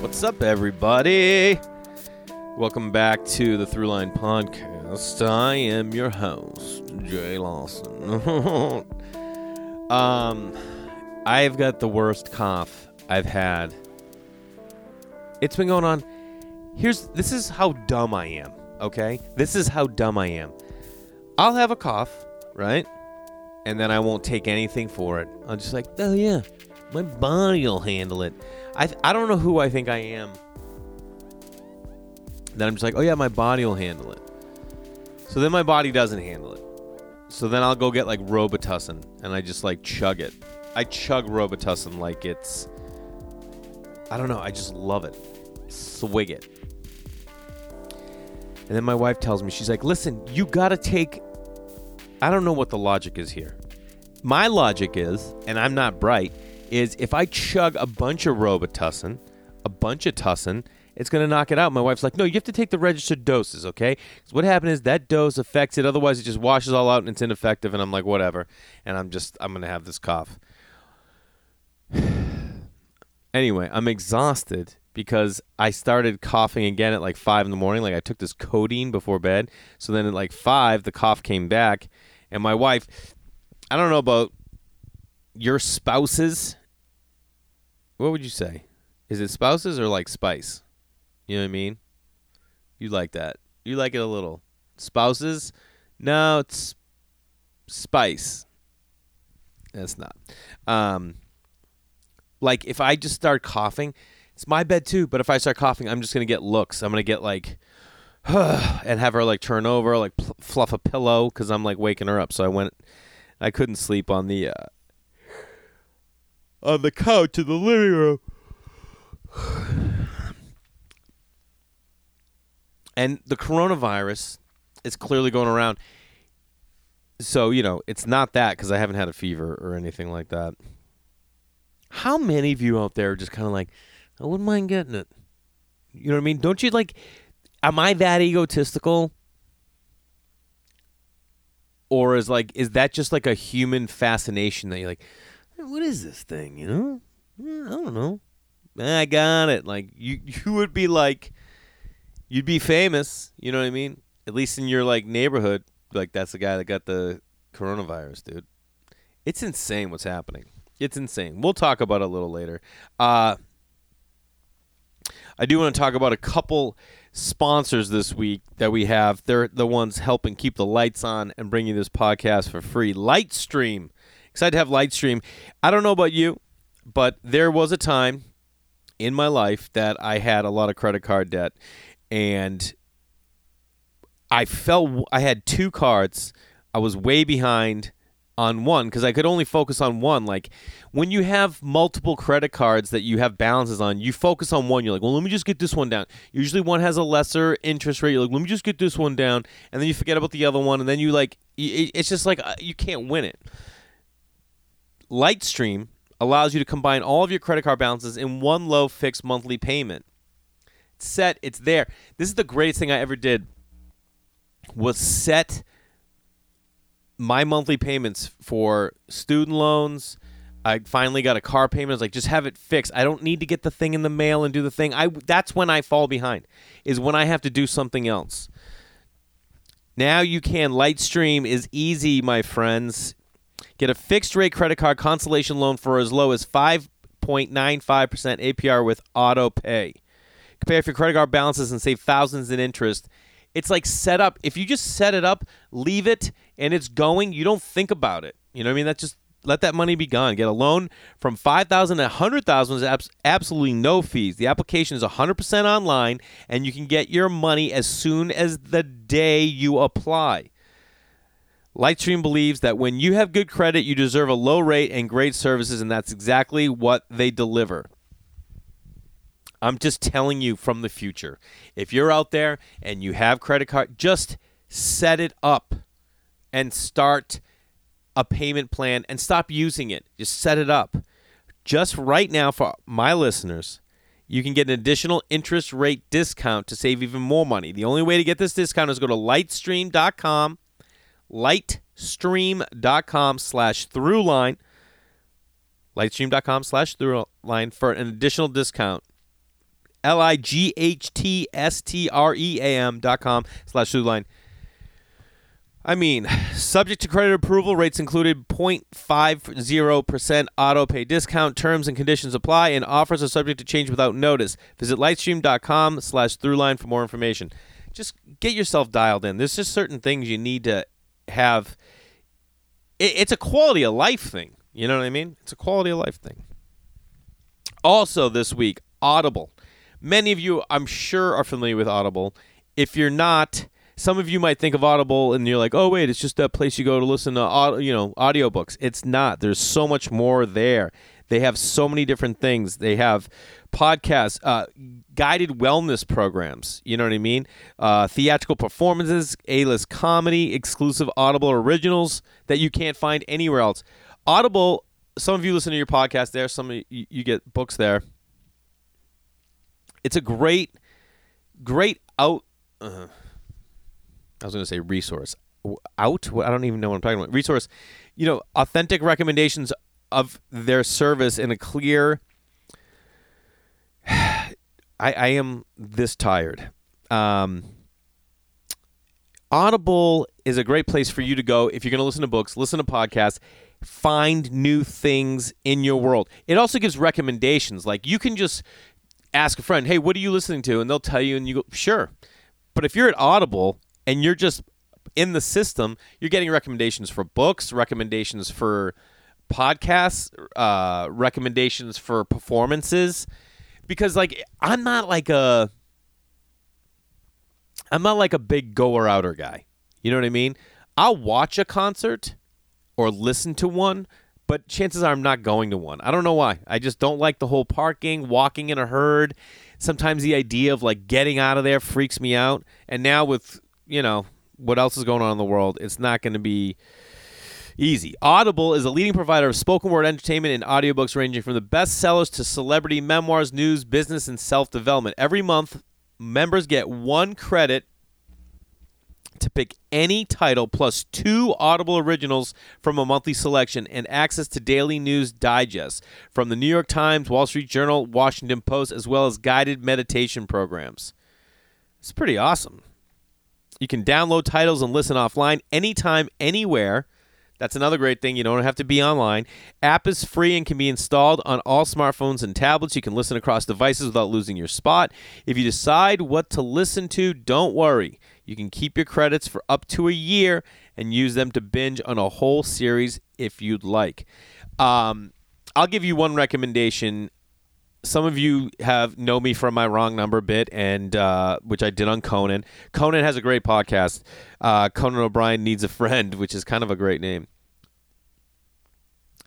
What's up, everybody? Welcome back to the Throughline Podcast. I am your host, Jay Lawson. I've got the worst cough I've had. It's been going on. This is how dumb I am, okay? This is how dumb I am. I'll have a cough, right? And then I won't take anything for it. I'm just like, oh yeah, my body will handle it. I don't know who I think I am. Then I'm just like, oh yeah, my body will handle it. So then my body doesn't handle it. So then I'll go get like Robitussin and I just like chug it. I chug Robitussin like it's, I don't know, I just love it. Swig it. And then my wife tells me, she's like, listen, you gotta take, I don't know what the logic is here. My logic is, and I'm not bright, is if I chug a bunch of Robitussin, it's going to knock it out. My wife's like, no, you have to take the registered doses, okay? Because what happened is that dose affects it. Otherwise, it just washes all out and it's ineffective. And I'm like, whatever. And I'm going to have this cough. Anyway, I'm exhausted because I started coughing again at like 5 in the morning. Like I took this codeine before bed. So then at like 5, the cough came back. And my wife, I don't know about your spouses. What would you say? Is it spouses or like spice? You know what I mean? You like that. You like it a little. Spouses? No, it's spice. That's not. Like if I just start coughing, it's my bed too, but if I start coughing, I'm just going to get looks. I'm going to get like, and have her like turn over, like fluff a pillow because I'm like waking her up. So I couldn't sleep on the couch in the living room. And the coronavirus is clearly going around. So, you know, it's not that because I haven't had a fever or anything like that. How many of you out there are just kind of like, I wouldn't mind getting it? You know what I mean? Don't you like, am I that egotistical? Or is that just like a human fascination that you're like, what is this thing, you know? I don't know. I got it. Like, you would be like, you'd be famous, you know what I mean? At least in your, like, neighborhood. Like, that's the guy that got the coronavirus, dude. It's insane what's happening. It's insane. We'll talk about it a little later. I do want to talk about a couple sponsors this week that we have. They're the ones helping keep the lights on and bring you this podcast for free. Lightstream. Excited to have Lightstream. I don't know about you, but there was a time in my life that I had a lot of credit card debt, and I had two cards. I was way behind on one because I could only focus on one. Like when you have multiple credit cards that you have balances on, you focus on one. You're like, well, let me just get this one down. Usually one has a lesser interest rate. You're like, let me just get this one down, and then you forget about the other one, and then you like, it's just like you can't win it. Lightstream allows you to combine all of your credit card balances in one low fixed monthly payment. It's set. It's there. This is the greatest thing I ever did was set my monthly payments for student loans. I finally got a car payment. I was like, just have it fixed. I don't need to get the thing in the mail and do the thing. That's when I fall behind is when I have to do something else. Now you can. Lightstream is easy, my friends. Get a fixed-rate credit card consolidation loan for as low as 5.95% APR with auto pay. Compare if your credit card balances and save thousands in interest. It's like set up. If you just set it up, leave it, and it's going, you don't think about it. You know what I mean? That's just let that money be gone. Get a loan from $5,000 to $100,000 is absolutely no fees. The application is 100% online, and you can get your money as soon as the day you apply. Lightstream believes that when you have good credit, you deserve a low rate and great services, and that's exactly what they deliver. I'm just telling you from the future. If you're out there and you have credit card, just set it up and start a payment plan and stop using it. Just set it up. Just right now for my listeners, you can get an additional interest rate discount to save even more money. The only way to get this discount is go to lightstream.com. Lightstream.com/throughline Lightstream.com/throughline for an additional discount. lighttstream.com/throughline. I mean, subject to credit approval, rates included 0.50% auto pay discount. Terms and conditions apply, and offers are subject to change without notice. Visit lightstream.com/throughline for more information. Just get yourself dialed in. There's just certain things you need to have. It's a quality of life thing. You know what I mean? It's a quality of life thing. Also this week, Audible. Many of you, I'm sure, are familiar with Audible. If you're not... Some of you might think of Audible and you're like, oh, wait, it's just that place you go to listen to, you know, audiobooks. It's not. There's so much more there. They have so many different things. They have podcasts, guided wellness programs, you know what I mean? Theatrical performances, A-list comedy, exclusive Audible originals that you can't find anywhere else. Audible, some of you listen to your podcast there. Some of you get books there. It's a great out... I was going to say resource. Out? I don't even know what I'm talking about. Resource. You know, authentic recommendations of their service in a clear... I am this tired. Audible is a great place for you to go if you're going to listen to books, listen to podcasts, find new things in your world. It also gives recommendations. Like, you can just ask a friend, hey, what are you listening to? And they'll tell you, and you go, sure. But if you're at Audible... and you're just in the system, you're getting recommendations for books, recommendations for podcasts, recommendations for performances. Because, like, I'm not like a big goer-outer guy. You know what I mean? I'll watch a concert or listen to one, but chances are I'm not going to one. I don't know why. I just don't like the whole parking, walking in a herd. Sometimes the idea of, like, getting out of there freaks me out. And now with... you know, what else is going on in the world, it's not going to be easy. Audible is a leading provider of spoken word entertainment and audiobooks ranging from the bestsellers to celebrity memoirs, news, business, and self-development. Every month, members get one credit to pick any title plus 2 Audible originals from a monthly selection and access to daily news digests from the New York Times, Wall Street Journal, Washington Post, as well as guided meditation programs. It's pretty awesome. You can download titles and listen offline anytime, anywhere. That's another great thing. You don't have to be online. App is free and can be installed on all smartphones and tablets. You can listen across devices without losing your spot. If you decide what to listen to, don't worry. You can keep your credits for up to a year and use them to binge on a whole series if you'd like. I'll give you one recommendation. Some of you know me from my wrong number bit, and which I did on Conan. Conan has a great podcast, Conan O'Brien Needs a Friend, which is kind of a great name.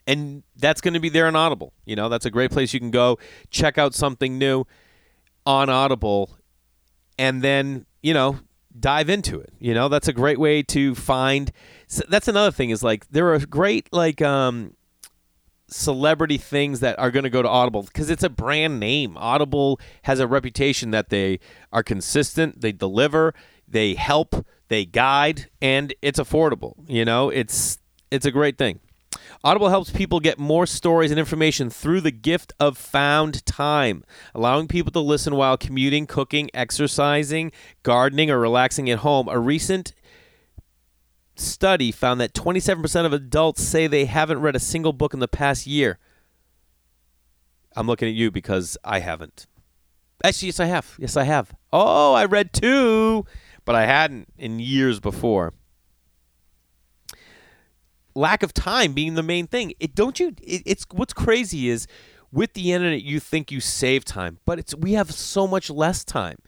And that's going to be there on Audible. You know, that's a great place you can go check out something new on Audible, and then, you know, dive into it. You know, that's a great way to find. So that's another thing is, like, there are great, like, celebrity things that are going to go to Audible because it's a brand name. Audible has a reputation that they are consistent, they deliver, they help, they guide, and it's affordable. You know, it's a great thing. Audible helps people get more stories and information through the gift of found time, allowing people to listen while commuting, cooking, exercising, gardening, or relaxing at home. A recent study found that 27% of adults say they haven't read a single book in the past year. I'm looking at you because I haven't. Actually, yes, I have. Yes, I have. Oh, I read 2, but I hadn't in years before. Lack of time being the main thing. It's what's crazy is with the internet, you think you save time, but we have so much less time.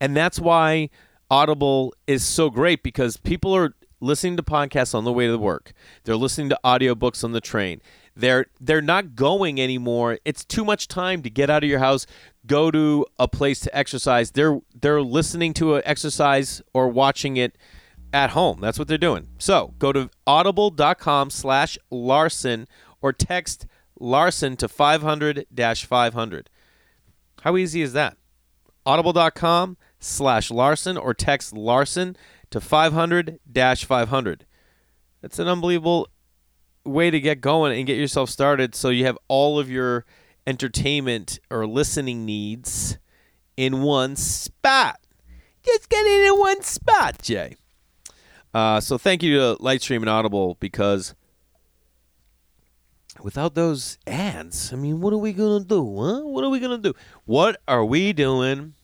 And that's why Audible is so great, because people are listening to podcasts on the way to work. They're listening to audiobooks on the train. They're not going anymore. It's too much time to get out of your house, go to a place to exercise. They're listening to an exercise or watching it at home. That's what they're doing. So go to audible.com/Larson or text Larson to 500-500. How easy is that? Audible.com/Larson or text Larson to 500-500. That's an unbelievable way to get going and get yourself started so you have all of your entertainment or listening needs in one spot. Just get it in one spot, Jay. So thank you to Lightstream and Audible, because without those ads, I mean, what are we going to do? Huh? What are we going to do? What are we doing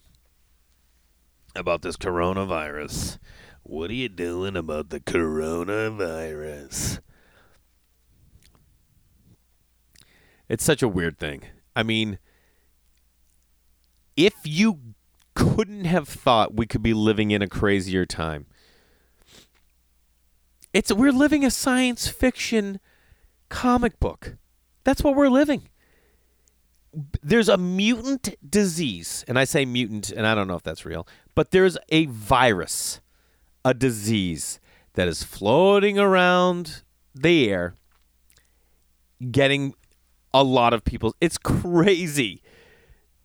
about this coronavirus? What are you doing about the coronavirus? It's such a weird thing. I mean, if you couldn't have thought we could be living in a crazier time, we're living a science fiction comic book. That's what we're living. There's a mutant disease, and I say mutant, and I don't know if that's real, but there's a virus, a disease that is floating around the air, getting a lot of people. It's crazy.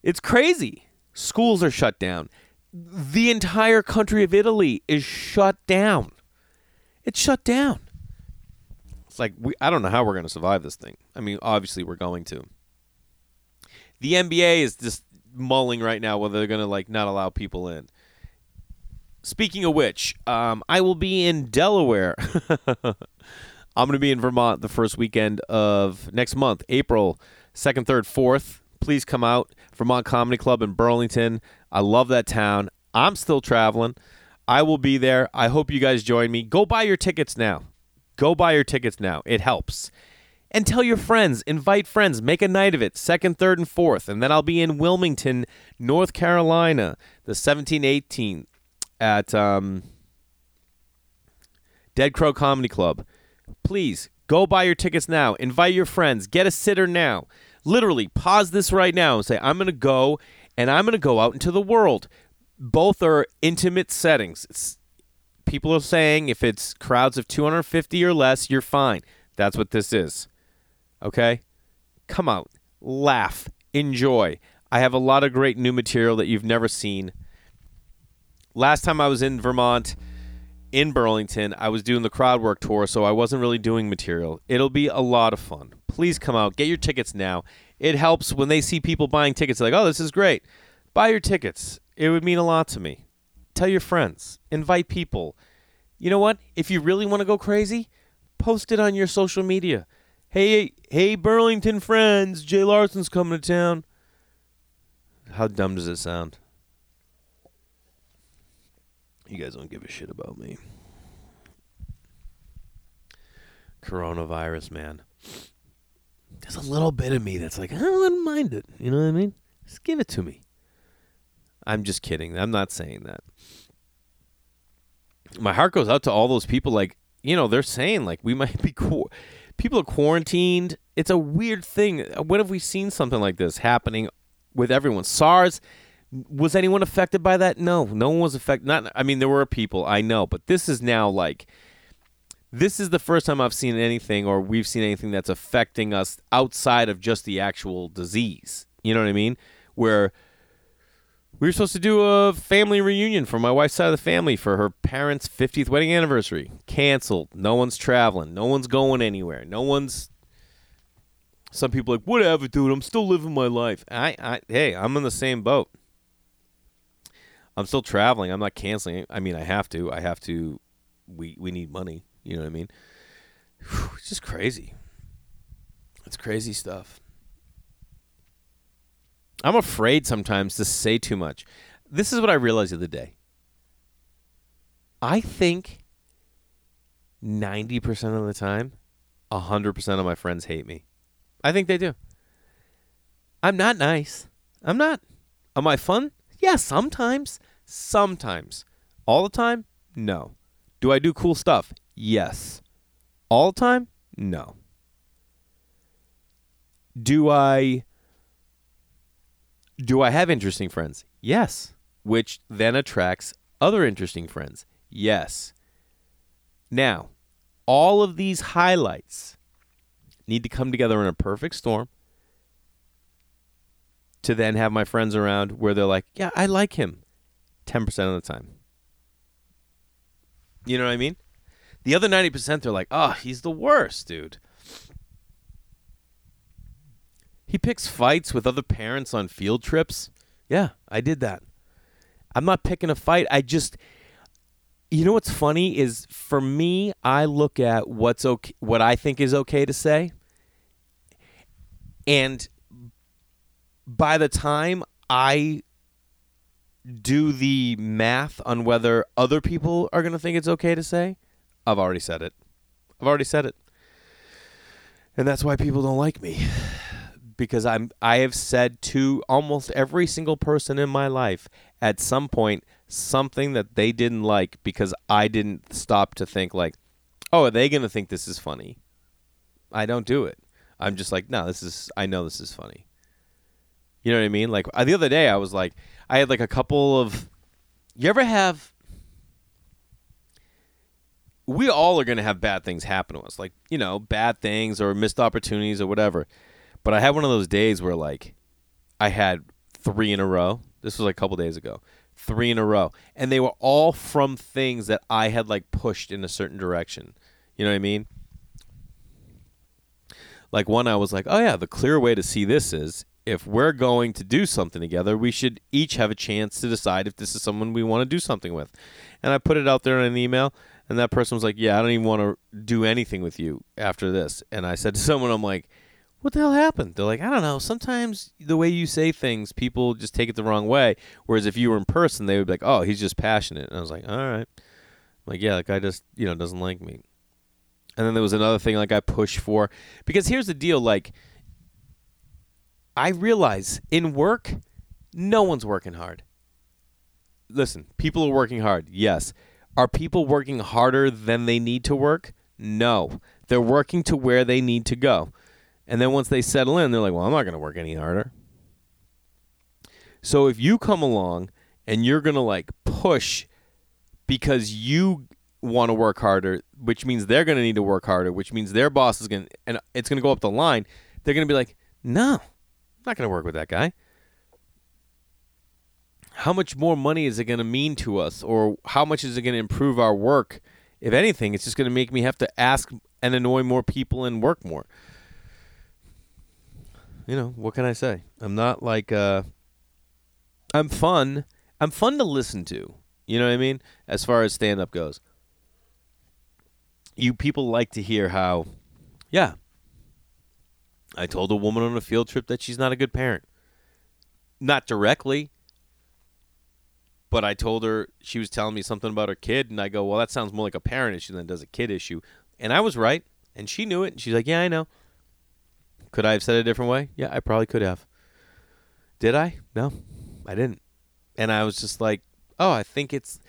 It's crazy. Schools are shut down. The entire country of Italy is shut down. It's shut down. It's like, I don't know how we're going to survive this thing. I mean, obviously we're going to. The NBA is just mulling right now whether they're going to not allow people in. Speaking of which, I will be in Delaware. I'm going to be in Vermont the first weekend of next month, April 2nd, 3rd, 4th. Please come out. Vermont Comedy Club in Burlington. I love that town. I'm still traveling. I will be there. I hope you guys join me. Go buy your tickets now. Go buy your tickets now. It helps. And tell your friends. Invite friends. Make a night of it. 2nd, 3rd, and 4th. And then I'll be in Wilmington, North Carolina, the 17th, 18th at Dead Crow Comedy Club. Please, go buy your tickets now. Invite your friends. Get a sitter now. Literally, pause this right now and say, I'm going to go, and I'm going to go out into the world. Both are intimate settings. People are saying if it's crowds of 250 or less, you're fine. That's what this is. Okay? Come out. Laugh. Enjoy. I have a lot of great new material that you've never seen. Last time I was in Vermont, in Burlington, I was doing the crowd work tour, so I wasn't really doing material. It'll be a lot of fun. Please come out. Get your tickets now. It helps when they see people buying tickets. They're like, oh, this is great. Buy your tickets. It would mean a lot to me. Tell your friends. Invite people. You know what? If you really want to go crazy, post it on your social media. Hey, Burlington friends, Jay Larson's coming to town. How dumb does it sound? You guys don't give a shit about me. Coronavirus, man. There's a little bit of me that's like, I wouldn't mind it. You know what I mean? Just give it to me. I'm just kidding. I'm not saying that. My heart goes out to all those people. They're saying we might be cool. People are quarantined. It's a weird thing. When have we seen something like this happening with everyone? SARS. Was anyone affected by that? No. No one was affected. There were people, I know, but this is now this is the first time I've seen anything, or we've seen anything that's affecting us outside of just the actual disease. You know what I mean? Where we were supposed to do a family reunion for my wife's side of the family for her parents' 50th wedding anniversary. Canceled. No one's traveling. No one's going anywhere. Some people are like, whatever, dude, I'm still living my life. Hey, I'm in the same boat. I'm still traveling. I'm not canceling. I have to. We need money. You know what I mean? Whew, it's just crazy. It's crazy stuff. I'm afraid sometimes to say too much. This is what I realized the other day. I think 90% of the time, 100% of my friends hate me. I think they do. I'm not nice. I'm not. Am I fun? Yeah, sometimes. Sometimes. All the time? No. Do I do cool stuff? Yes. All the time? No. Do I have interesting friends? Yes. Which then attracts other interesting friends? Yes. Now, all of these highlights need to come together in a perfect storm to then have my friends around where they're like, yeah, I like him 10% of the time. You know what I mean? The other 90%, they're like, oh, he's the worst, dude. He picks fights with other parents on field trips. Yeah, I did that. I'm not picking a fight. I just, you know what's funny is for me, I look at what's okay, what I think is okay to say. And by the time I do the math on whether other people are going to think it's okay to say, I've already said it. I've already said it. And that's why people don't like me. Because I have said to almost every single person in my life at some point something that they didn't like because I didn't stop to think like, oh, are they going to think this is funny? I don't do it. I'm just like, no, I know this is funny. You know what I mean? Like the other day I was like, I had like a couple of, you ever have, we all are going to have bad things happen to us. Like, you know, bad things or missed opportunities or whatever. But I had one of those days where, like, I had 3 in a row. This was, like, a couple days ago. 3 in a row. And they were all from things that I had, like, pushed in a certain direction. You know what I mean? Like, one I was like, oh, yeah, the clear way to see this is if we're going to do something together, we should each have a chance to decide if this is someone we want to do something with. And I put it out there in an email, and that person was like, yeah, I don't even want to do anything with you after this. And I said to someone, I'm like, what the hell happened? They're like, I don't know. Sometimes the way you say things, people just take it the wrong way. Whereas if you were in person, they would be like, oh, he's just passionate. And I was like, all right. I'm like, yeah, that guy just, you know, doesn't like me. And then there was another thing like I pushed for. Because here's the deal. Like, I realize in work, no one's working hard. Listen, people are working hard. Yes. Are people working harder than they need to work? No. They're working to where they need to go. And then once they settle in, they're like, well, I'm not going to work any harder. So if you come along and you're going to like push because you want to work harder, which means they're going to need to work harder, which means their boss is going to, and it's going to go up the line. They're going to be like, no, I'm not going to work with that guy. How much more money is it going to mean to us? Or how much is it going to improve our work? If anything, it's just going to make me have to ask and annoy more people and work more. You know, what can I say? I'm not like, I'm fun. I'm fun to listen to. You know what I mean? As far as stand-up goes. You people like to hear how, yeah, I told a woman on a field trip that she's not a good parent. Not directly, but I told her she was telling me something about her kid, and I go, well, that sounds more like a parent issue than it does a kid issue. And I was right, and she knew it, and she's like, yeah, I know. Could I have said it a different way? Yeah, I probably could have. Did I? No, I didn't. And I was just like, oh, I think it's,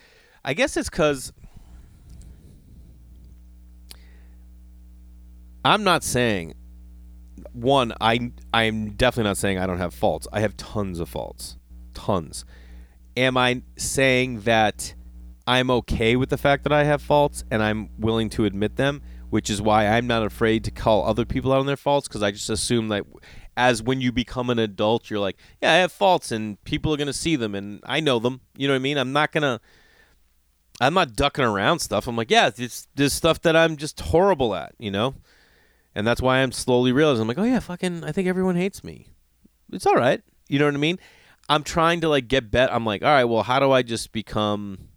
I guess it's because I'm not saying, one, I'm definitely not saying I don't have faults. I have tons of faults. Tons. Am I saying that I'm okay with the fact that I have faults and I'm willing to admit them? Which is why I'm not afraid to call other people out on their faults, because I just assume that as when you become an adult, you're like, yeah, I have faults and people are going to see them and I know them. You know what I mean? I'm not ducking around stuff. I'm like, yeah, there's stuff that I'm just horrible at, you know? And that's why I'm slowly realizing, I'm like, oh yeah, fucking, I think everyone hates me. It's all right. You know what I mean? I'm trying to like get better. I'm like, all right, well, how do I just become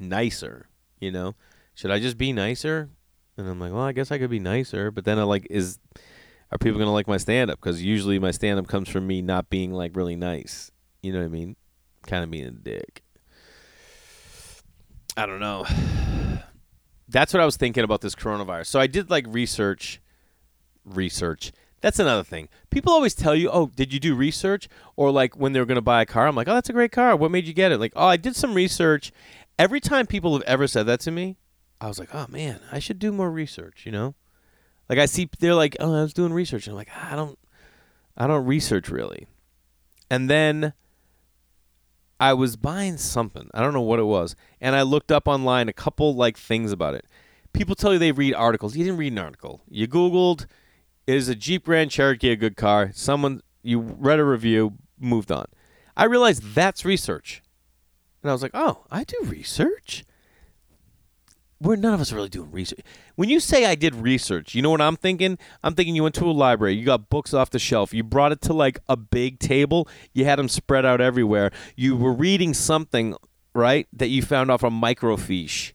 nicer, you know? Should I just be nicer? And I'm like, well, I guess I could be nicer. But then I like, are people going to like my stand-up? Because usually my stand-up comes from me not being like really nice. You know what I mean? Kind of being a dick. I don't know. That's what I was thinking about this coronavirus. So I did like research. That's another thing. People always tell you, oh, did you do research? Or like when they're going to buy a car, I'm like, oh, that's a great car. What made you get it? Like, oh, I did some research. Every time people have ever said that to me, I was like, oh, man, I should do more research, you know? Like I see, they're like, oh, I was doing research. And I'm like, I don't research really. And then I was buying something. I don't know what it was. And I looked up online a couple like things about it. People tell you they read articles. You didn't read an article. You Googled, is a Jeep Grand Cherokee a good car? You read a review, moved on. I realized that's research. And I was like, oh, I do research. we're none of us are really doing research. When you say I did research, you know what I'm thinking? I'm thinking you went to a library, you got books off the shelf, you brought it to like a big table, you had them spread out everywhere, you were reading something, right, that you found off a microfiche,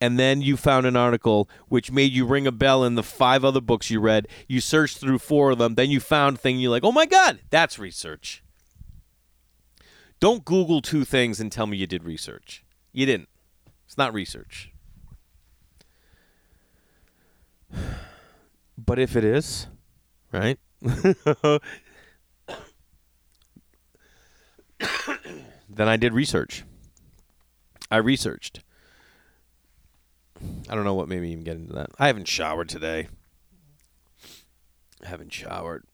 and then you found an article which made you ring a bell in the 5 other books you read, you searched through 4 of them, then you found a thing, you're like, oh my God, that's research. Don't Google 2 things and tell me you did research. You didn't. It's not research. But if it is, right? Then I did research. I researched. I don't know what made me even get into that. I haven't showered today. I haven't showered.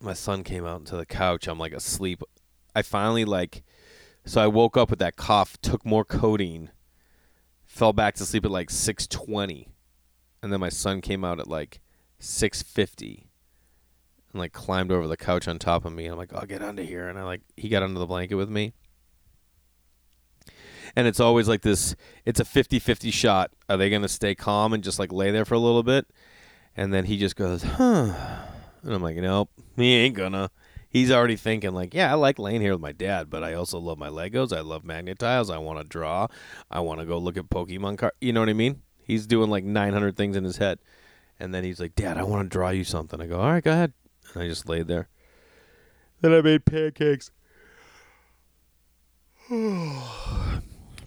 My son came out to the couch. I'm like asleep. I finally so I woke up with that cough, took more codeine, fell back to sleep at 6:20. And then my son came out at 6:50 and climbed over the couch on top of me. And I'm like, I'll get under here. And he got under the blanket with me. And it's always this, it's a 50-50 shot. Are they going to stay calm and just lay there for a little bit? And then he just goes, huh. And I'm like, nope, he ain't gonna. He's already thinking yeah, I like laying here with my dad, but I also love my Legos. I love magnet tiles. I want to draw. I want to go look at Pokemon cards. You know what I mean? He's doing 900 things in his head. And then he's like, Dad, I want to draw you something. I go, all right, go ahead. And I just laid there. Then I made pancakes.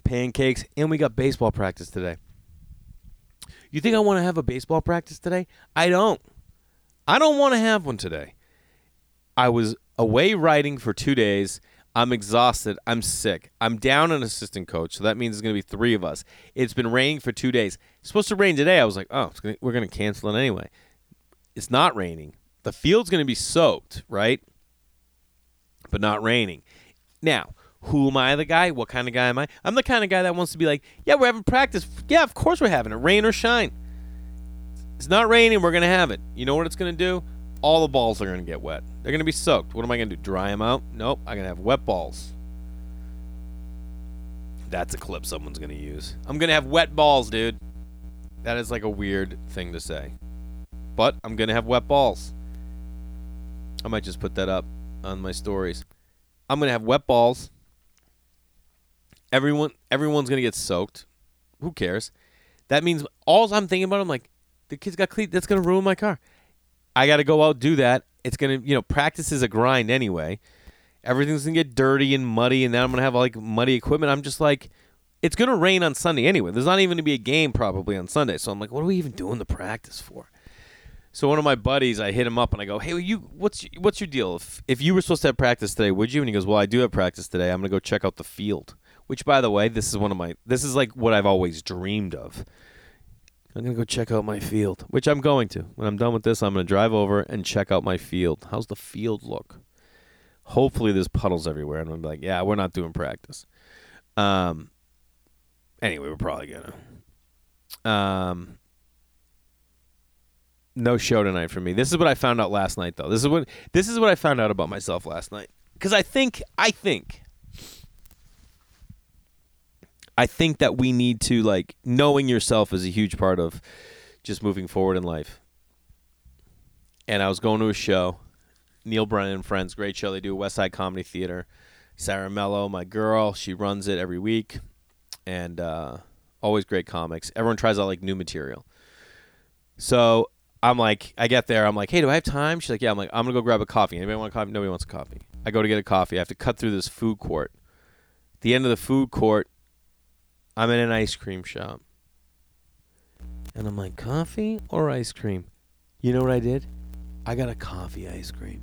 Pancakes. And we got baseball practice today. You think I want to have a baseball practice today? I don't. I don't want to have one today. I was away writing for 2 days. I'm exhausted. I'm sick. I'm down an assistant coach, so that means it's going to be 3 of us. It's been raining for 2 days. It's supposed to rain today. I was like, oh, we're going to cancel it anyway. It's not raining. The field's going to be soaked, right? But not raining. Now, who am I, the guy? What kind of guy am I? I'm the kind of guy that wants to be yeah, we're having practice. Yeah, of course we're having it. Rain or shine. It's not raining. We're going to have it. You know what it's going to do? All the balls are going to get wet. They're going to be soaked. What am I going to do? Dry them out? Nope. I'm going to have wet balls. That's a clip someone's going to use. I'm going to have wet balls, dude. That is a weird thing to say. But I'm going to have wet balls. I might just put that up on my stories. I'm going to have wet balls. Everyone's going to get soaked. Who cares? That means all I'm thinking about, I'm like, the kids got cleat. That's going to ruin my car. I got to go out, do that. It's going to, practice is a grind anyway. Everything's going to get dirty and muddy, and then I'm going to have, muddy equipment. I'm just it's going to rain on Sunday anyway. There's not even going to be a game probably on Sunday. So I'm like, what are we even doing the practice for? So one of my buddies, I hit him up, and I go, hey, what's your deal? If you were supposed to have practice today, would you? And he goes, well, I do have practice today. I'm going to go check out the field, which, by the way, this is what I've always dreamed of. I'm going to go check out my field, which I'm going to. When I'm done with this, I'm going to drive over and check out my field. How's the field look? Hopefully there's puddles everywhere. And I'm like, yeah, we're not doing practice. Anyway, we're probably going to. No show tonight for me. This is what I found out last night, though. This is what I found out about myself last night. Because I think that we need to, knowing yourself is a huge part of just moving forward in life. And I was going to a show, Neil Brennan and Friends, great show they do, Westside Comedy Theater. Sarah Mello, my girl, she runs it every week. And always great comics. Everyone tries out, new material. So I get there. I'm like, hey, do I have time? She's like, yeah. I'm like, I'm going to go grab a coffee. Anybody want a coffee? Nobody wants a coffee. I go to get a coffee. I have to cut through this food court. At the end of the food court, I'm in an ice cream shop. And I'm like, coffee or ice cream? You know what I did? I got a coffee ice cream.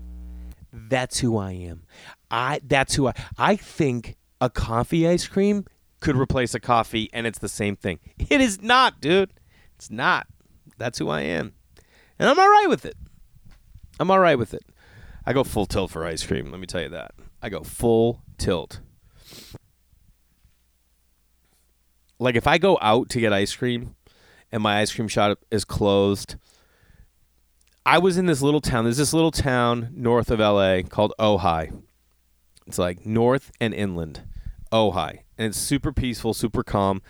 That's who I am. I think a coffee ice cream could replace a coffee, and it's the same thing. It is not, dude. It's not. That's who I am. And I'm all right with it. I'm all right with it. I go full tilt for ice cream. Let me tell you that. I go full tilt. If I go out to get ice cream and my ice cream shop is closed, I was in this little town. There's this little town north of L.A. called Ojai. It's north and inland, Ojai. And it's super peaceful, super calm.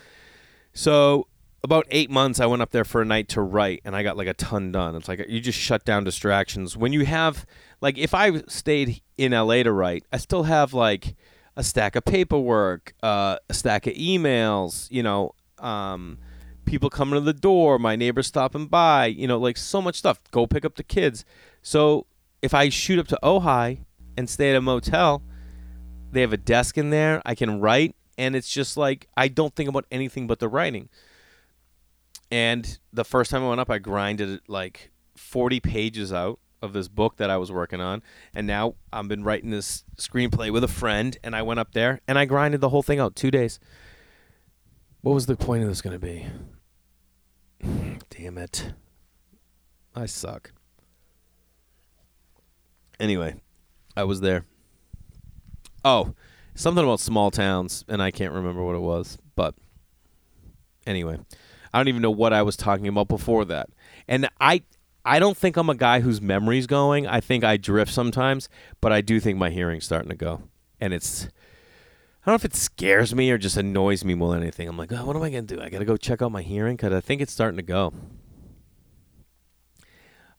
So about 8 months, I went up there for a night to write, and I got like a ton done. It's like you just shut down distractions. When you have, like, if I stayed in LA to write, I still have like a stack of paperwork, a stack of emails, you know, people coming to the door, my neighbors stopping by, you know, like so much stuff. Go pick up the kids. So if I shoot up to Ojai and stay at a motel, they have a desk in there. I can write, and it's just like I don't think about anything but the writing. And the first time I went up, I grinded like 40 pages out of this book that I was working on. And now I've been writing this screenplay with a friend, and I went up there, and I grinded the whole thing out, 2 days. What was the point of this going to be? Damn it. I suck. Anyway, I was there. Oh, something about small towns, and I can't remember what it was. But anyway, I don't even know what I was talking about before that. And I don't think I'm a guy whose memory's going. I think I drift sometimes, but I do think my hearing's starting to go. And it's, I don't know if it scares me or just annoys me more than anything. I'm like, oh, what am I going to do? I got to go check out my hearing because I think it's starting to go.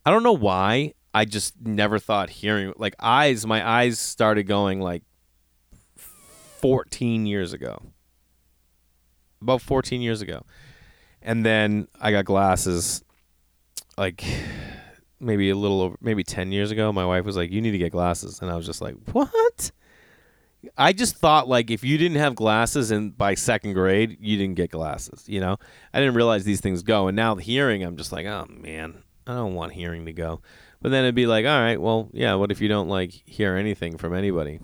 I don't know why. I just never thought hearing, like eyes, my eyes started going like 14 years ago. About 14 years ago. And then I got glasses like maybe a little over, maybe 10 years ago. My wife was like, you need to get glasses. And I was just like, what? I just thought like if you didn't have glasses in by second grade, you didn't get glasses, you know? I didn't realize these things go. And now the hearing, I'm just like, oh, man, I don't want hearing to go. But then it'd be like, all right, well, yeah, what if you don't like hear anything from anybody?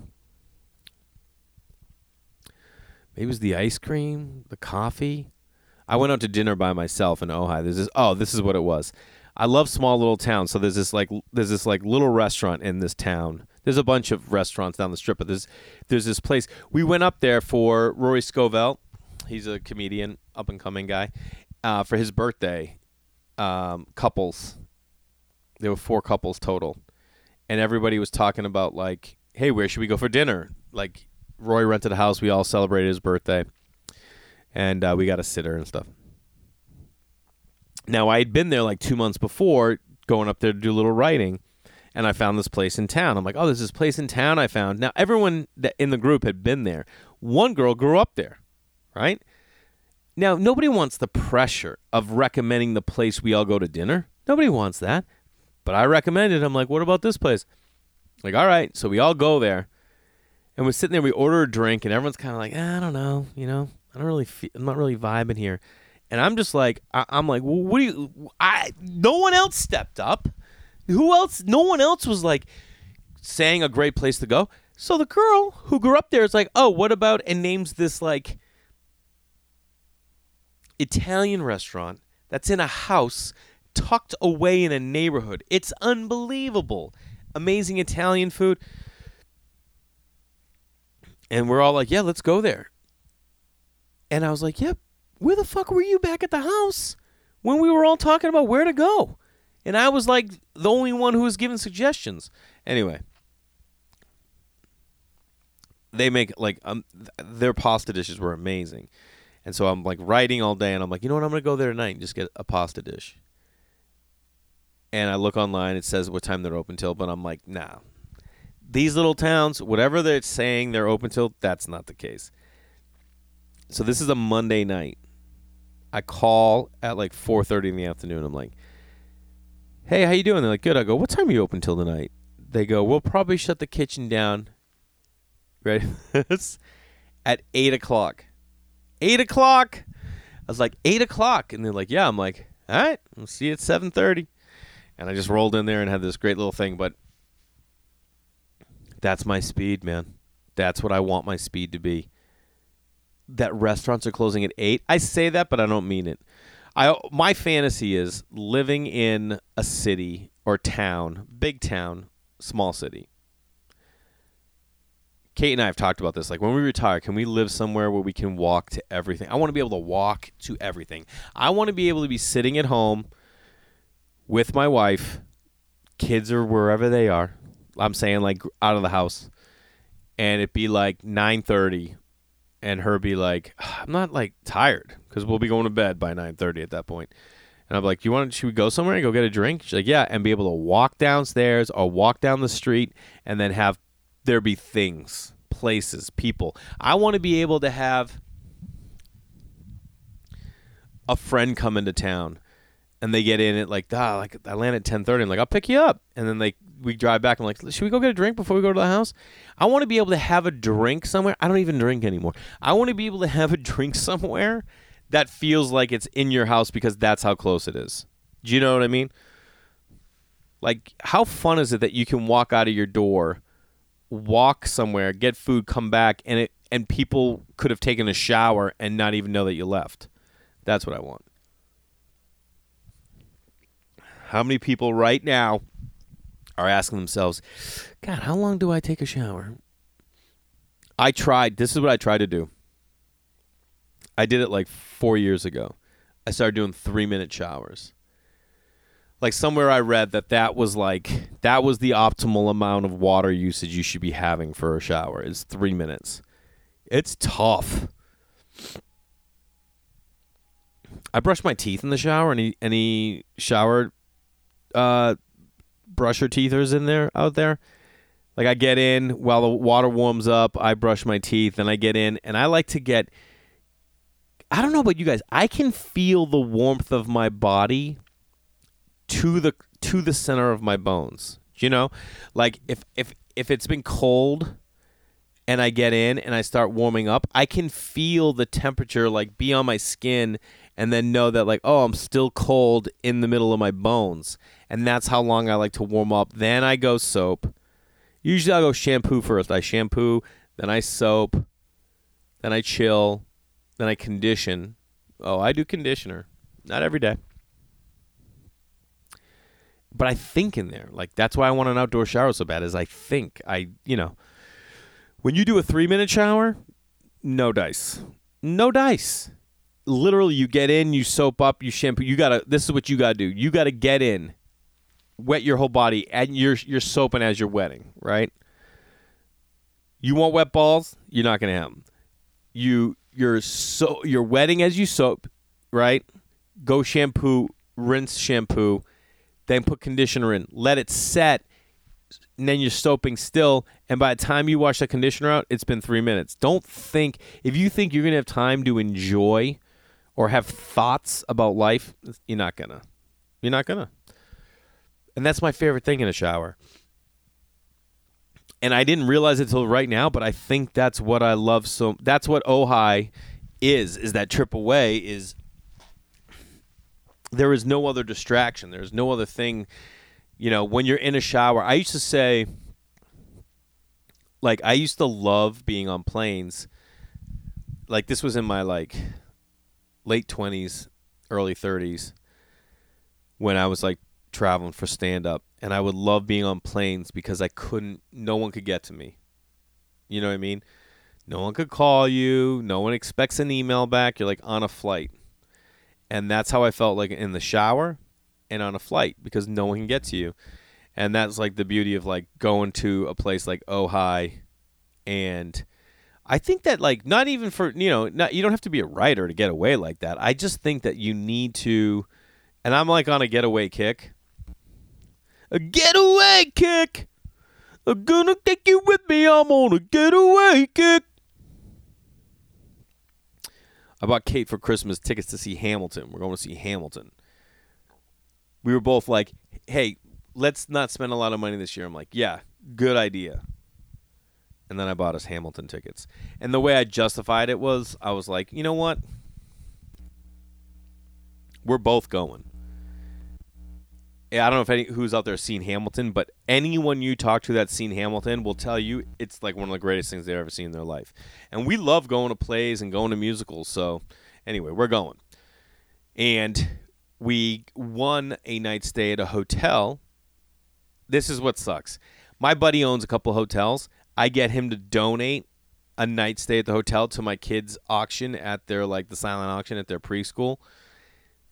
Maybe it was the ice cream, the coffee. I went out to dinner by myself in Ojai. This is what it was. I love small little towns. So there's this little restaurant in this town. There's a bunch of restaurants down the strip, but there's this place. We went up there for Rory Scovel. He's a comedian, up and coming guy. For his birthday, couples. There were 4 couples total, and everybody was talking about like, hey, where should we go for dinner? Like, Roy rented a house. We all celebrated his birthday. And we got a sitter and stuff. Now, I had been there like 2 months before, going up there to do a little writing, and I found this place in town. I'm like, oh, there's this place in town I found. Now, everyone in the group had been there. One girl grew up there, right? Now, nobody wants the pressure of recommending the place we all go to dinner. Nobody wants that. But I recommended it. I'm like, what about this place? Like, all right. So we all go there, and we're sitting there. We order a drink, and everyone's kind of like, I don't know, you know. I'm not really vibing here, and I'm just like, I'm like, well, what do you? No one else stepped up. Who else? No one else was like saying a great place to go. So the girl who grew up there is like, oh, what about? And names this like Italian restaurant that's in a house tucked away in a neighborhood. It's unbelievable, amazing Italian food, and we're all like, yeah, let's go there. And I was like, yep, where the fuck were you back at the house when we were all talking about where to go? And I was like the only one who was giving suggestions. Anyway, they make like their pasta dishes were amazing. And so I'm like writing all day, and I'm like, you know what? I'm going to go there tonight and just get a pasta dish. And I look online. It says what time they're open till, but I'm like, nah. These little towns, whatever they're saying they're open till, that's not the case. So this is a Monday night. I call at like 4:30 in the afternoon. I'm like, hey, how you doing? They're like, good. I go, what time are you open till tonight? They go, we'll probably shut the kitchen down. Ready? At 8 o'clock. 8 o'clock. I was like, 8 o'clock. And they're like, yeah. I'm like, all right, we'll see you at 7:30. And I just rolled in there and had this great little thing. But that's my speed, man. That's what I want my speed to be. That restaurants are closing at 8. I say that, but I don't mean it. My fantasy is living in a city or town, big town, small city. Kate and I have talked about this. Like, when we retire, can we live somewhere where we can walk to everything? I want to be able to walk to everything. I want to be able to be sitting at home with my wife, kids are wherever they are. I'm saying, like, out of the house. And it'd be, like, 9:30. and her be like, I'm not like tired because we'll be going to bed by 9:30 at that point. And I'm like, should we go somewhere and go get a drink? She's like, yeah, and be able to walk downstairs or walk down the street and then have there be things, places, people. I want to be able to have a friend come into town and they get in at like I land at 10:30. I'm like, I'll pick you up. And then we drive back. I'm like, should we go get a drink before we go to the house? I want to be able to have a drink somewhere. I don't even drink anymore. I want to be able to have a drink somewhere that feels like it's in your house because that's how close it is. Do you know what I mean? Like, how fun is it that you can walk out of your door, walk somewhere, get food, come back, and people could have taken a shower and not even know that you left? That's what I want. How many people right now are asking themselves, God, how long do I take a shower? This is what I tried to do. I did it like 4 years ago. I started doing 3-minute showers. Like somewhere I read that was the optimal amount of water usage you should be having for a shower is 3 minutes. It's tough. I brushed my teeth in the shower. Any shower brusher teethers in there out there? Like I get in while the water warms up. I brush my teeth and I get in and I like to get... I don't know about you guys. I can feel the warmth of my body to the center of my bones. You know, like if it's been cold and I get in and I start warming up, I can feel the temperature like be on my skin and then know that like, oh, I'm still cold in the middle of my bones. And that's how long I like to warm up. Then I go soap. Usually I'll go shampoo first. I shampoo, then I soap, then I chill. Then I condition. Oh, I do conditioner. Not every day. But I think in there. Like, that's why I want an outdoor shower so bad is I think. When you do a 3-minute shower, no dice. No dice. Literally, you get in, you soap up, you shampoo. This is what you got to do. You got to get in, wet your whole body, and you're soaping as you're wetting, right? You want wet balls? You're not going to have them. You're wetting as you soap, right? Go shampoo, rinse shampoo, then put conditioner in. Let it set, and then you're soaping still. And by the time you wash the conditioner out, it's been 3 minutes. Don't think, if you think you're going to have time to enjoy or have thoughts about life, you're not going to. You're not going to. And that's my favorite thing in a shower. And I didn't realize it till right now, but I think that's what I love. So that's what Ojai is that trip away is there is no other distraction. There's no other thing, you know, when you're in a shower. I used to say, like, I used to love being on planes. Like, this was in my, like, late 20s, early 30s when I was, like, traveling for stand-up. And I would love being on planes because no one could get to me. You know what I mean? No one could call you. No one expects an email back. You're like on a flight. And that's how I felt like in the shower and on a flight because no one can get to you. And that's like the beauty of like going to a place like Ojai. And I think that like not even for, you know, you don't have to be a writer to get away like that. I just think that you need to, and I'm like on a getaway kick. A getaway kick. I'm gonna take you with me. I'm on a getaway kick. I bought Kate for Christmas tickets to see Hamilton. We're going to see Hamilton. We were both like, hey, let's not spend a lot of money this year. I'm like, yeah, good idea. And then I bought us Hamilton tickets. And the way I justified it was I was like, you know what? We're both going. I don't know if who's out there has seen Hamilton, but anyone you talk to that's seen Hamilton will tell you it's like one of the greatest things they've ever seen in their life. And we love going to plays and going to musicals. So anyway, we're going. And we won a night stay at a hotel. This is what sucks. My buddy owns a couple hotels. I get him to donate a night stay at the hotel to my kids' auction at their, like, the silent auction at their preschool.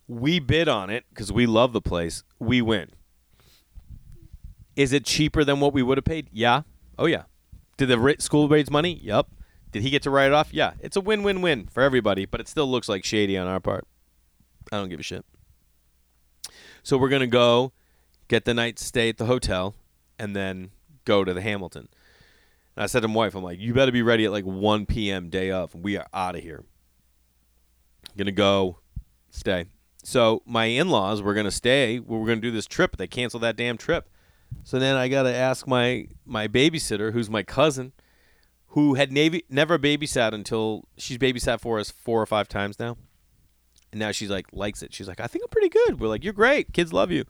We bid on it because we love the place. We win. Is it cheaper than what we would have paid? Yeah. Oh, yeah. Did the school raise money? Yep. Did he get to write it off? Yeah. It's a win-win-win for everybody, but it still looks like shady on our part. I don't give a shit. So we're going to go get the night stay at the hotel and then go to the Hamilton. And I said to my wife, I'm like, you better be ready at like 1 p.m. day of. We are out of here. Going to go stay. So my in-laws were going to stay. We were going to do this trip, but they canceled that damn trip. So then I got to ask my babysitter, who's my cousin, who had never babysat until she's babysat for us 4 or 5 times now. And now she's like, likes it. She's like, I think I'm pretty good. We're like, you're great. Kids love you.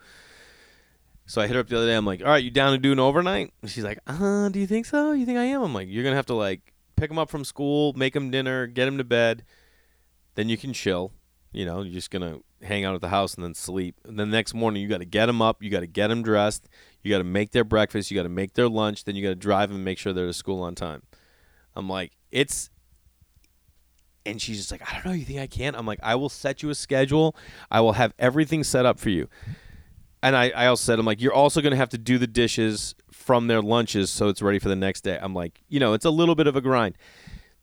So I hit her up the other day. I'm like, all right, you down to do an overnight? And she's like, do you think so? You think I am? I'm like, you're going to have to like pick them up from school, make them dinner, get them to bed. Then you can chill. You know, you're just going to hang out at the house and then sleep. And then the next morning, you got to get them up. You got to get them dressed. You got to make their breakfast. You got to make their lunch. Then you got to drive them and make sure they're to school on time. I'm like, it's... And she's just like, I don't know, you think I can? I'm like, I will set you a schedule. I will have everything set up for you. And I also said, I'm like, you're also going to have to do the dishes from their lunches so it's ready for the next day. I'm like, you know, it's a little bit of a grind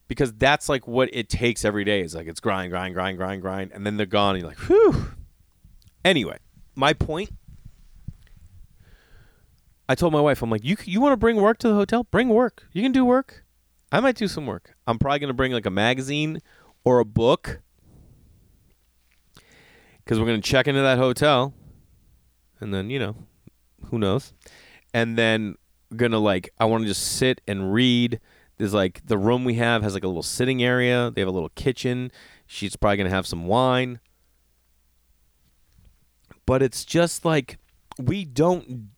because that's like what it takes every day. It's like it's grind. And then they're gone. And you're like, whew. Anyway, my point, I told my wife, I'm like, you want to bring work to the hotel? Bring work. You can do work. I might do some work. I'm probably going to bring like a magazine or a book because we're going to check into that hotel and then, you know, who knows? And then going to like, I want to just sit and read. There's like the room we have has like a little sitting area. They have a little kitchen. She's probably going to have some wine. But it's just like we don't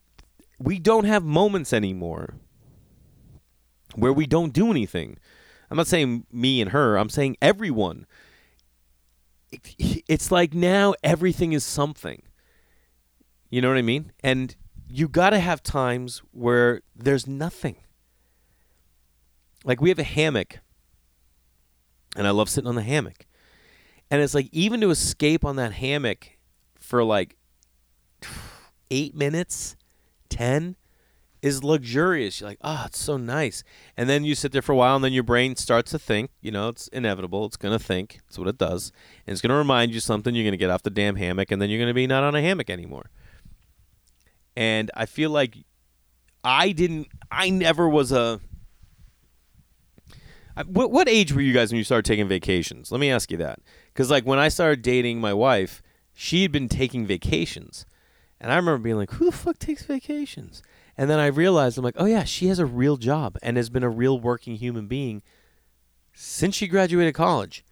have moments anymore where we don't do anything. I'm not saying me and her. I'm saying everyone. It's like now everything is something. You know what I mean? And you got to have times where there's nothing. Like we have a hammock. And I love sitting on the hammock. And it's like even to escape on that hammock for like 8 minutes, 10 is luxurious. You're like, oh, it's so nice. And then you sit there for a while, and then your brain starts to think. You know, it's inevitable. It's going to think. It's what it does. And it's going to remind you something. You're going to get off the damn hammock, and then you're going to be not on a hammock anymore. And I feel like What age were you guys when you started taking vacations? Let me ask you that. Because, like, when I started dating my wife, she had been taking vacations. And I remember being like, who the fuck takes vacations? And then I realized, I'm like, oh, yeah, she has a real job and has been a real working human being since she graduated college,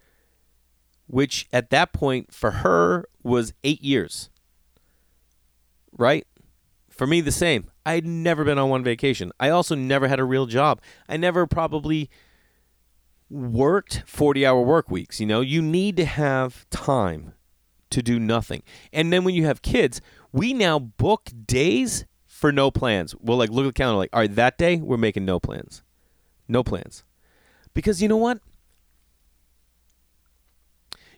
which at that point for her was 8 years, right? For me, the same. I'd never been on one vacation. I also never had a real job. I never probably worked 40-hour work weeks, you know? You need to have time to do nothing. And then when you have kids, we now book days for no plans. We'll like look at the calendar like, all right, that day we're making no plans. No plans. Because you know what?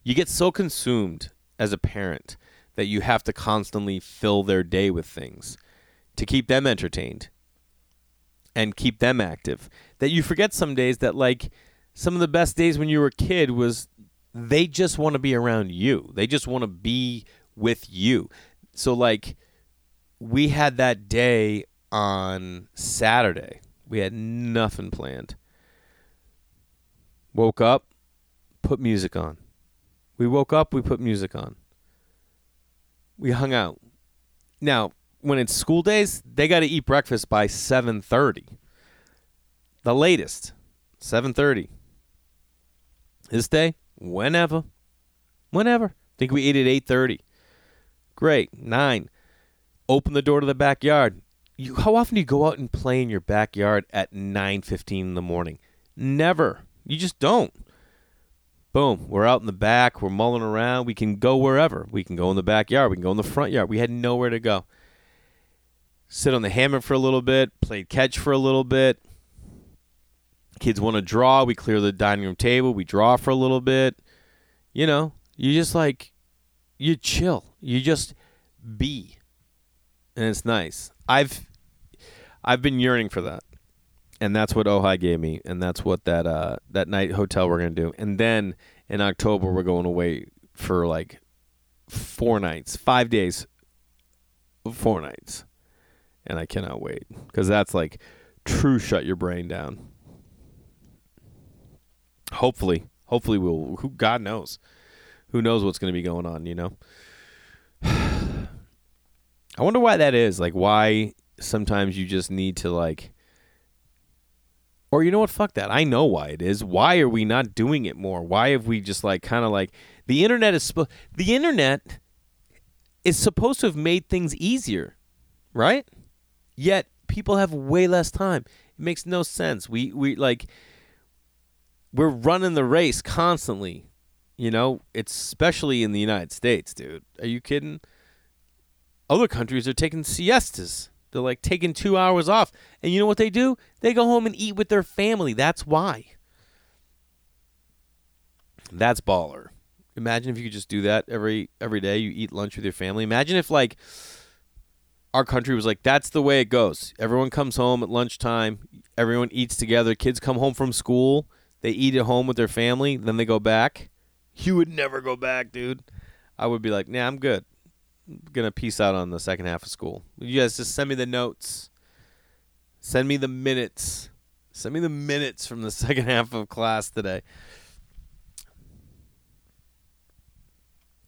You get so consumed as a parent that you have to constantly fill their day with things to keep them entertained and keep them active. That you forget some days that like some of the best days when you were a kid was they just want to be around you. They just want to be with you. So like we had that day on Saturday. We had nothing planned. Woke up, put music on. We woke up, we put music on. We hung out. Now, when it's school days, they got to eat breakfast by 7:30. The latest, 7:30. This day, whenever. I think we ate at 8:30. Great, 9. Open the door to the backyard. How often do you go out and play in your backyard at 9:15 in the morning? Never. You just don't. Boom. We're out in the back. We're mulling around. We can go wherever. We can go in the backyard. We can go in the front yard. We had nowhere to go. Sit on the hammock for a little bit. Played catch for a little bit. Kids want to draw. We clear the dining room table. We draw for a little bit. You know, you just like, you chill. You just be. And it's nice. I've been yearning for that. And that's what Ojai gave me, and that's what that that night hotel we're going to do. And then in October, we're going away for like 4 nights, 5 days, 4 nights. And I cannot wait, because that's like true shut your brain down. Hopefully we'll, who God knows. Who knows what's going to be going on, you know? I wonder why that is. Like, why sometimes you just need to, like... Or you know what? Fuck that. I know why it is. Why are we not doing it more? Why have we just, like, kind of, like... The internet is... The internet is supposed to have made things easier, right? Yet, people have way less time. It makes no sense. We like... We're running the race constantly. You know, it's especially in the United States, dude. Are you kidding? Other countries are taking siestas. They're like taking 2 hours off. And you know what they do? They go home and eat with their family. That's why. That's baller. Imagine if you could just do that every day. You eat lunch with your family. Imagine if, like, our country was like, that's the way it goes. Everyone comes home at lunchtime. Everyone eats together. Kids come home from school. They eat at home with their family. Then they go back. You would never go back, dude. I would be like, nah, I'm good. I'm going to peace out on the second half of school. You guys just send me the notes. Send me the minutes. Send me the minutes from the second half of class today.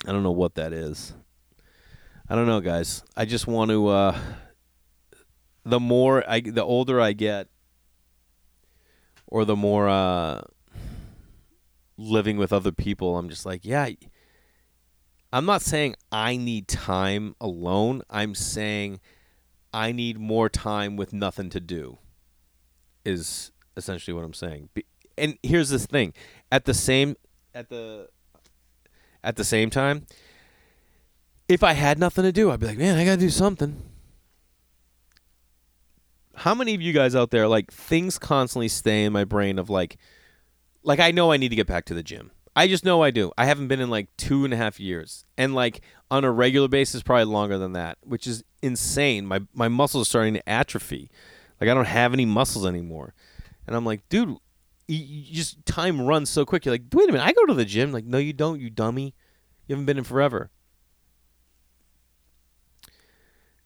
I don't know what that is. I don't know, guys. I just want to, the older I get, or the more, living with other people, I'm just like, yeah, I'm not saying I need time alone. I'm saying I need more time with nothing to do is essentially what I'm saying. And here's this thing. At the same time, if I had nothing to do, I'd be like, man, I got to do something. How many of you guys out there, like, things constantly stay in my brain of, like, I know I need to get back to the gym. I just know I do. I haven't been in, like, 2.5 years. And, like, on a regular basis, probably longer than that, which is insane. My muscles are starting to atrophy. Like, I don't have any muscles anymore. And I'm like, dude, you just, time runs so quick. You're like, wait a minute, I go to the gym. Like, no, you don't, you dummy. You haven't been in forever.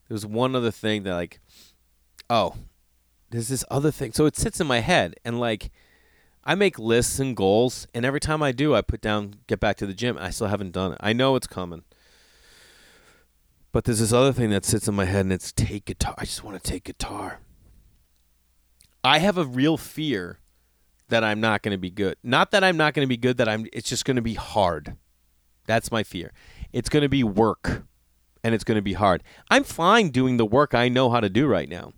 There's one other thing that, like, oh, there's this other thing. So it sits in my head, and, like, I make lists and goals, and every time I do, I put down, get back to the gym. I still haven't done it. I know it's coming. But there's this other thing that sits in my head, and it's take guitar. I just want to take guitar. I have a real fear that I'm not going to be good. Not that I'm not going to be good, it's just going to be hard. That's my fear. It's going to be work, and it's going to be hard. I'm fine doing the work I know how to do right now.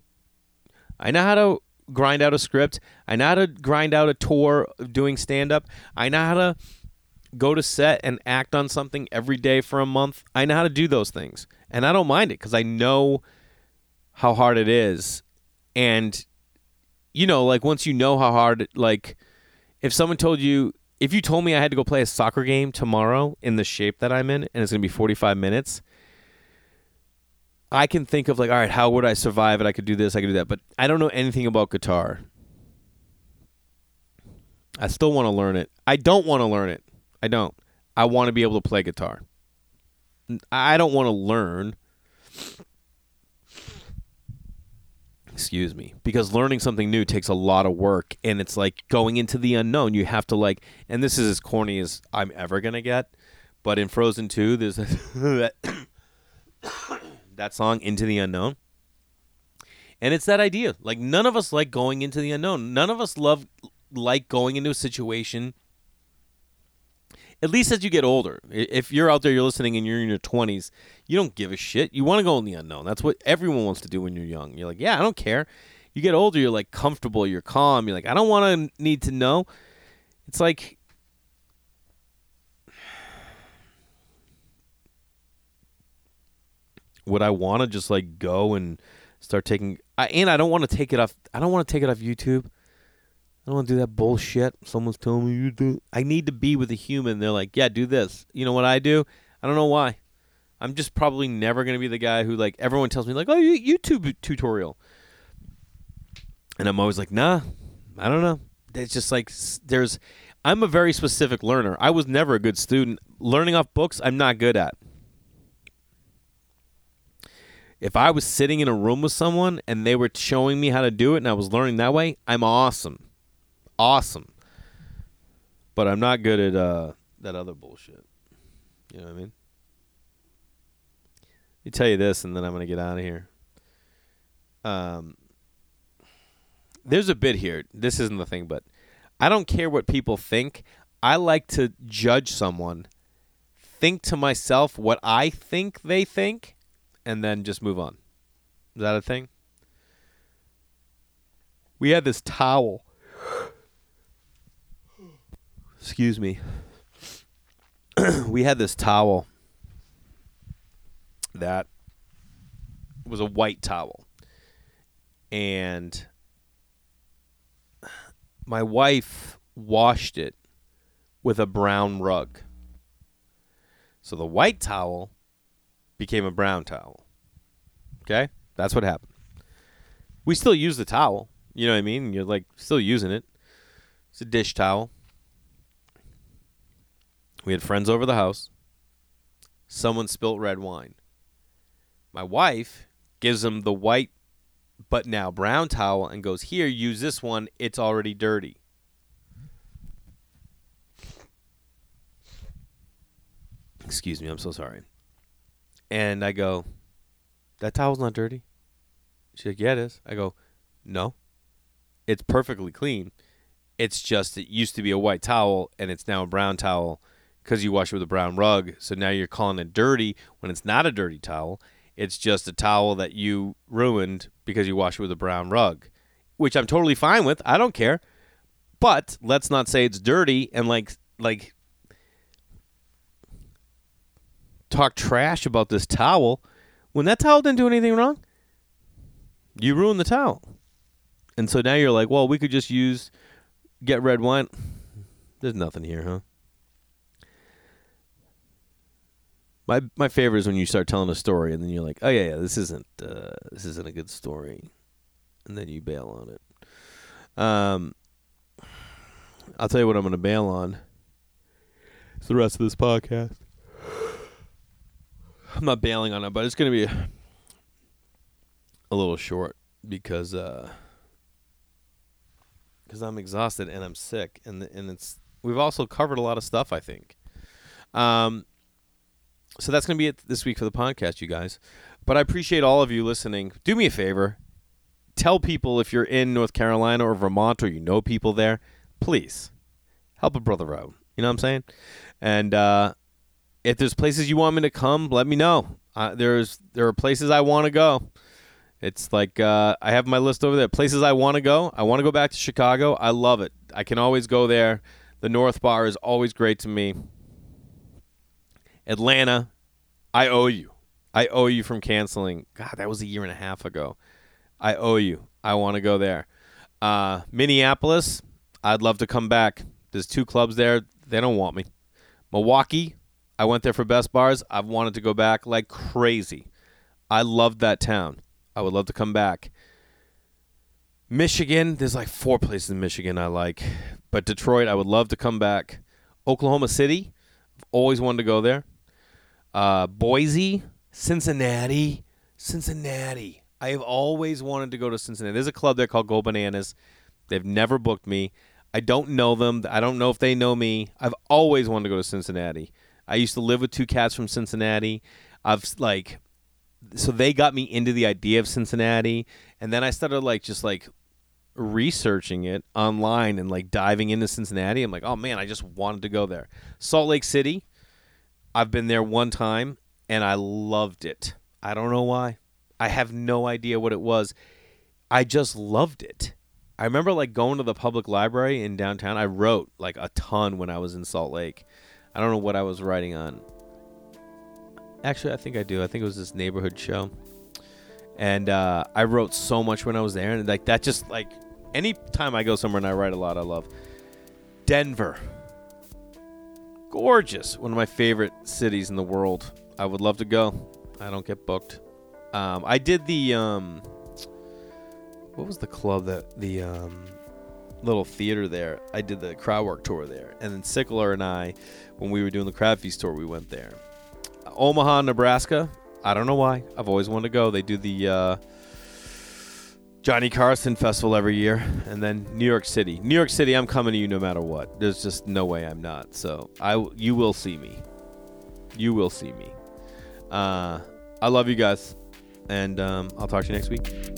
I know how to grind out a script. I know how to grind out a tour of doing stand-up. I know how to go to set and act on something every day for a month. I know how to do those things, and I don't mind it because I know how hard it is. And, you know, like, once you know how hard, like, if you told me I had to go play a soccer game tomorrow in the shape that I'm in, and it's going to be 45 minutes, I can think of, like, all right, how would I survive it? I could do this, I could do that. But I don't know anything about guitar. I still want to learn it. I don't want to learn it. I don't. I want to be able to play guitar. I don't want to learn. Excuse me. Because learning something new takes a lot of work, and it's like going into the unknown. You have to, like, and this is as corny as I'm ever going to get, but in Frozen 2, there's that... that song, Into the Unknown. And it's that idea. Like, none of us like going into the unknown. None of us like going into a situation, at least as you get older. If you're out there, you're listening, and you're in your 20s, you don't give a shit. You want to go in the unknown. That's what everyone wants to do when you're young. You're like, yeah, I don't care. You get older, you're, like, comfortable. You're calm. You're like, I don't want to need to know. It's like... would I want to just, like, go and start taking... and I don't want to take it off... I don't want to take it off YouTube. I don't want to do that bullshit. Someone's telling me you do... I need to be with a human. They're like, yeah, do this. You know what I do? I don't know why. I'm just probably never going to be the guy who, like... Everyone tells me, like, oh, YouTube tutorial. And I'm always like, nah, I don't know. It's just like there's – I'm a very specific learner. I was never a good student. Learning off books, I'm not good at. If I was sitting in a room with someone and they were showing me how to do it and I was learning that way, I'm awesome. Awesome. But I'm not good at that other bullshit. You know what I mean? Let me tell you this and then I'm going to get out of here. There's a bit here. This isn't the thing, but I don't care what people think. I like to judge someone, think to myself what I think they think, and then just move on. Is that a thing? We had this towel. Excuse me. We had this towel that was a white towel. And my wife washed it with a brown rug. So the white towel became a brown towel. Okay? That's what happened. We still use the towel. You know what I mean? You're like still using it. It's a dish towel. We had friends over the house. Someone spilt red wine. My wife gives them the white but now brown towel and goes, here, use this one. It's already dirty. Excuse me. I'm so sorry. And I go, that towel's not dirty. She's like, yeah, it is. I go, no, it's perfectly clean. It's just, it used to be a white towel and it's now a brown towel because you wash it with a brown rug. So now you're calling it dirty when it's not a dirty towel. It's just a towel that you ruined because you washed it with a brown rug, which I'm totally fine with. I don't care. But let's not say it's dirty and like talk trash about this towel when that towel didn't do anything wrong. You ruined the towel. And so now you're like, well, we could just get red wine. There's nothing here, huh? My favorite is when you start telling a story and then you're like, oh yeah, this isn't a good story, and then you bail on it. I'll tell you what I'm going to bail on. It's the rest of this podcast. I'm not bailing on it, but it's going to be a little short because I'm exhausted and I'm sick, and it's we've also covered a lot of stuff, I think. So that's going to be it this week for the podcast, you guys. But I appreciate all of you listening. Do me a favor. Tell people if you're in North Carolina or Vermont or you know people there, please help a brother out. You know what I'm saying? And if there's places you want me to come, let me know. There are places I want to go. It's like I have my list over there. Places I want to go. I want to go back to Chicago. I love it. I can always go there. The North Bar is always great to me. Atlanta, I owe you. I owe you from canceling. God, that was a year and a half ago. I owe you. I want to go there. Minneapolis, I'd love to come back. There's two clubs there. They don't want me. Milwaukee, I went there for Best Bars. I've wanted to go back like crazy. I loved that town. I would love to come back. Michigan, there's like four places in Michigan I like. But Detroit, I would love to come back. Oklahoma City, I've always wanted to go there. Boise, Cincinnati. I have always wanted to go to Cincinnati. There's a club there called Go Bananas. They've never booked me. I don't know them. I don't know if they know me. I've always wanted to go to Cincinnati. I used to live with two cats from Cincinnati. So they got me into the idea of Cincinnati, and then I started researching it online and diving into Cincinnati. I'm like, oh man, I just wanted to go there. Salt Lake City, I've been there one time and I loved it. I don't know why. I have no idea what it was. I just loved it. I remember going to the public library in downtown. I wrote a ton when I was in Salt Lake. I don't know what I was writing on. Actually, I think I do. I think it was this neighborhood show. And I wrote so much when I was there, and that just any time I go somewhere and I write a lot, I love. Denver. Gorgeous. One of my favorite cities in the world. I would love to go. I don't get booked. I did the what was the club that the little theater there? I did the crowd work tour there, and then Sickler and I, when we were doing the Crab Feast tour, we went there. Omaha, Nebraska. I don't know why. I've always wanted to go. They do the Johnny Carson Festival every year, and then New York City. New York City, I'm coming to you no matter what. There's just no way I'm not. So you will see me. You will see me. I love you guys, and I'll talk to you next week.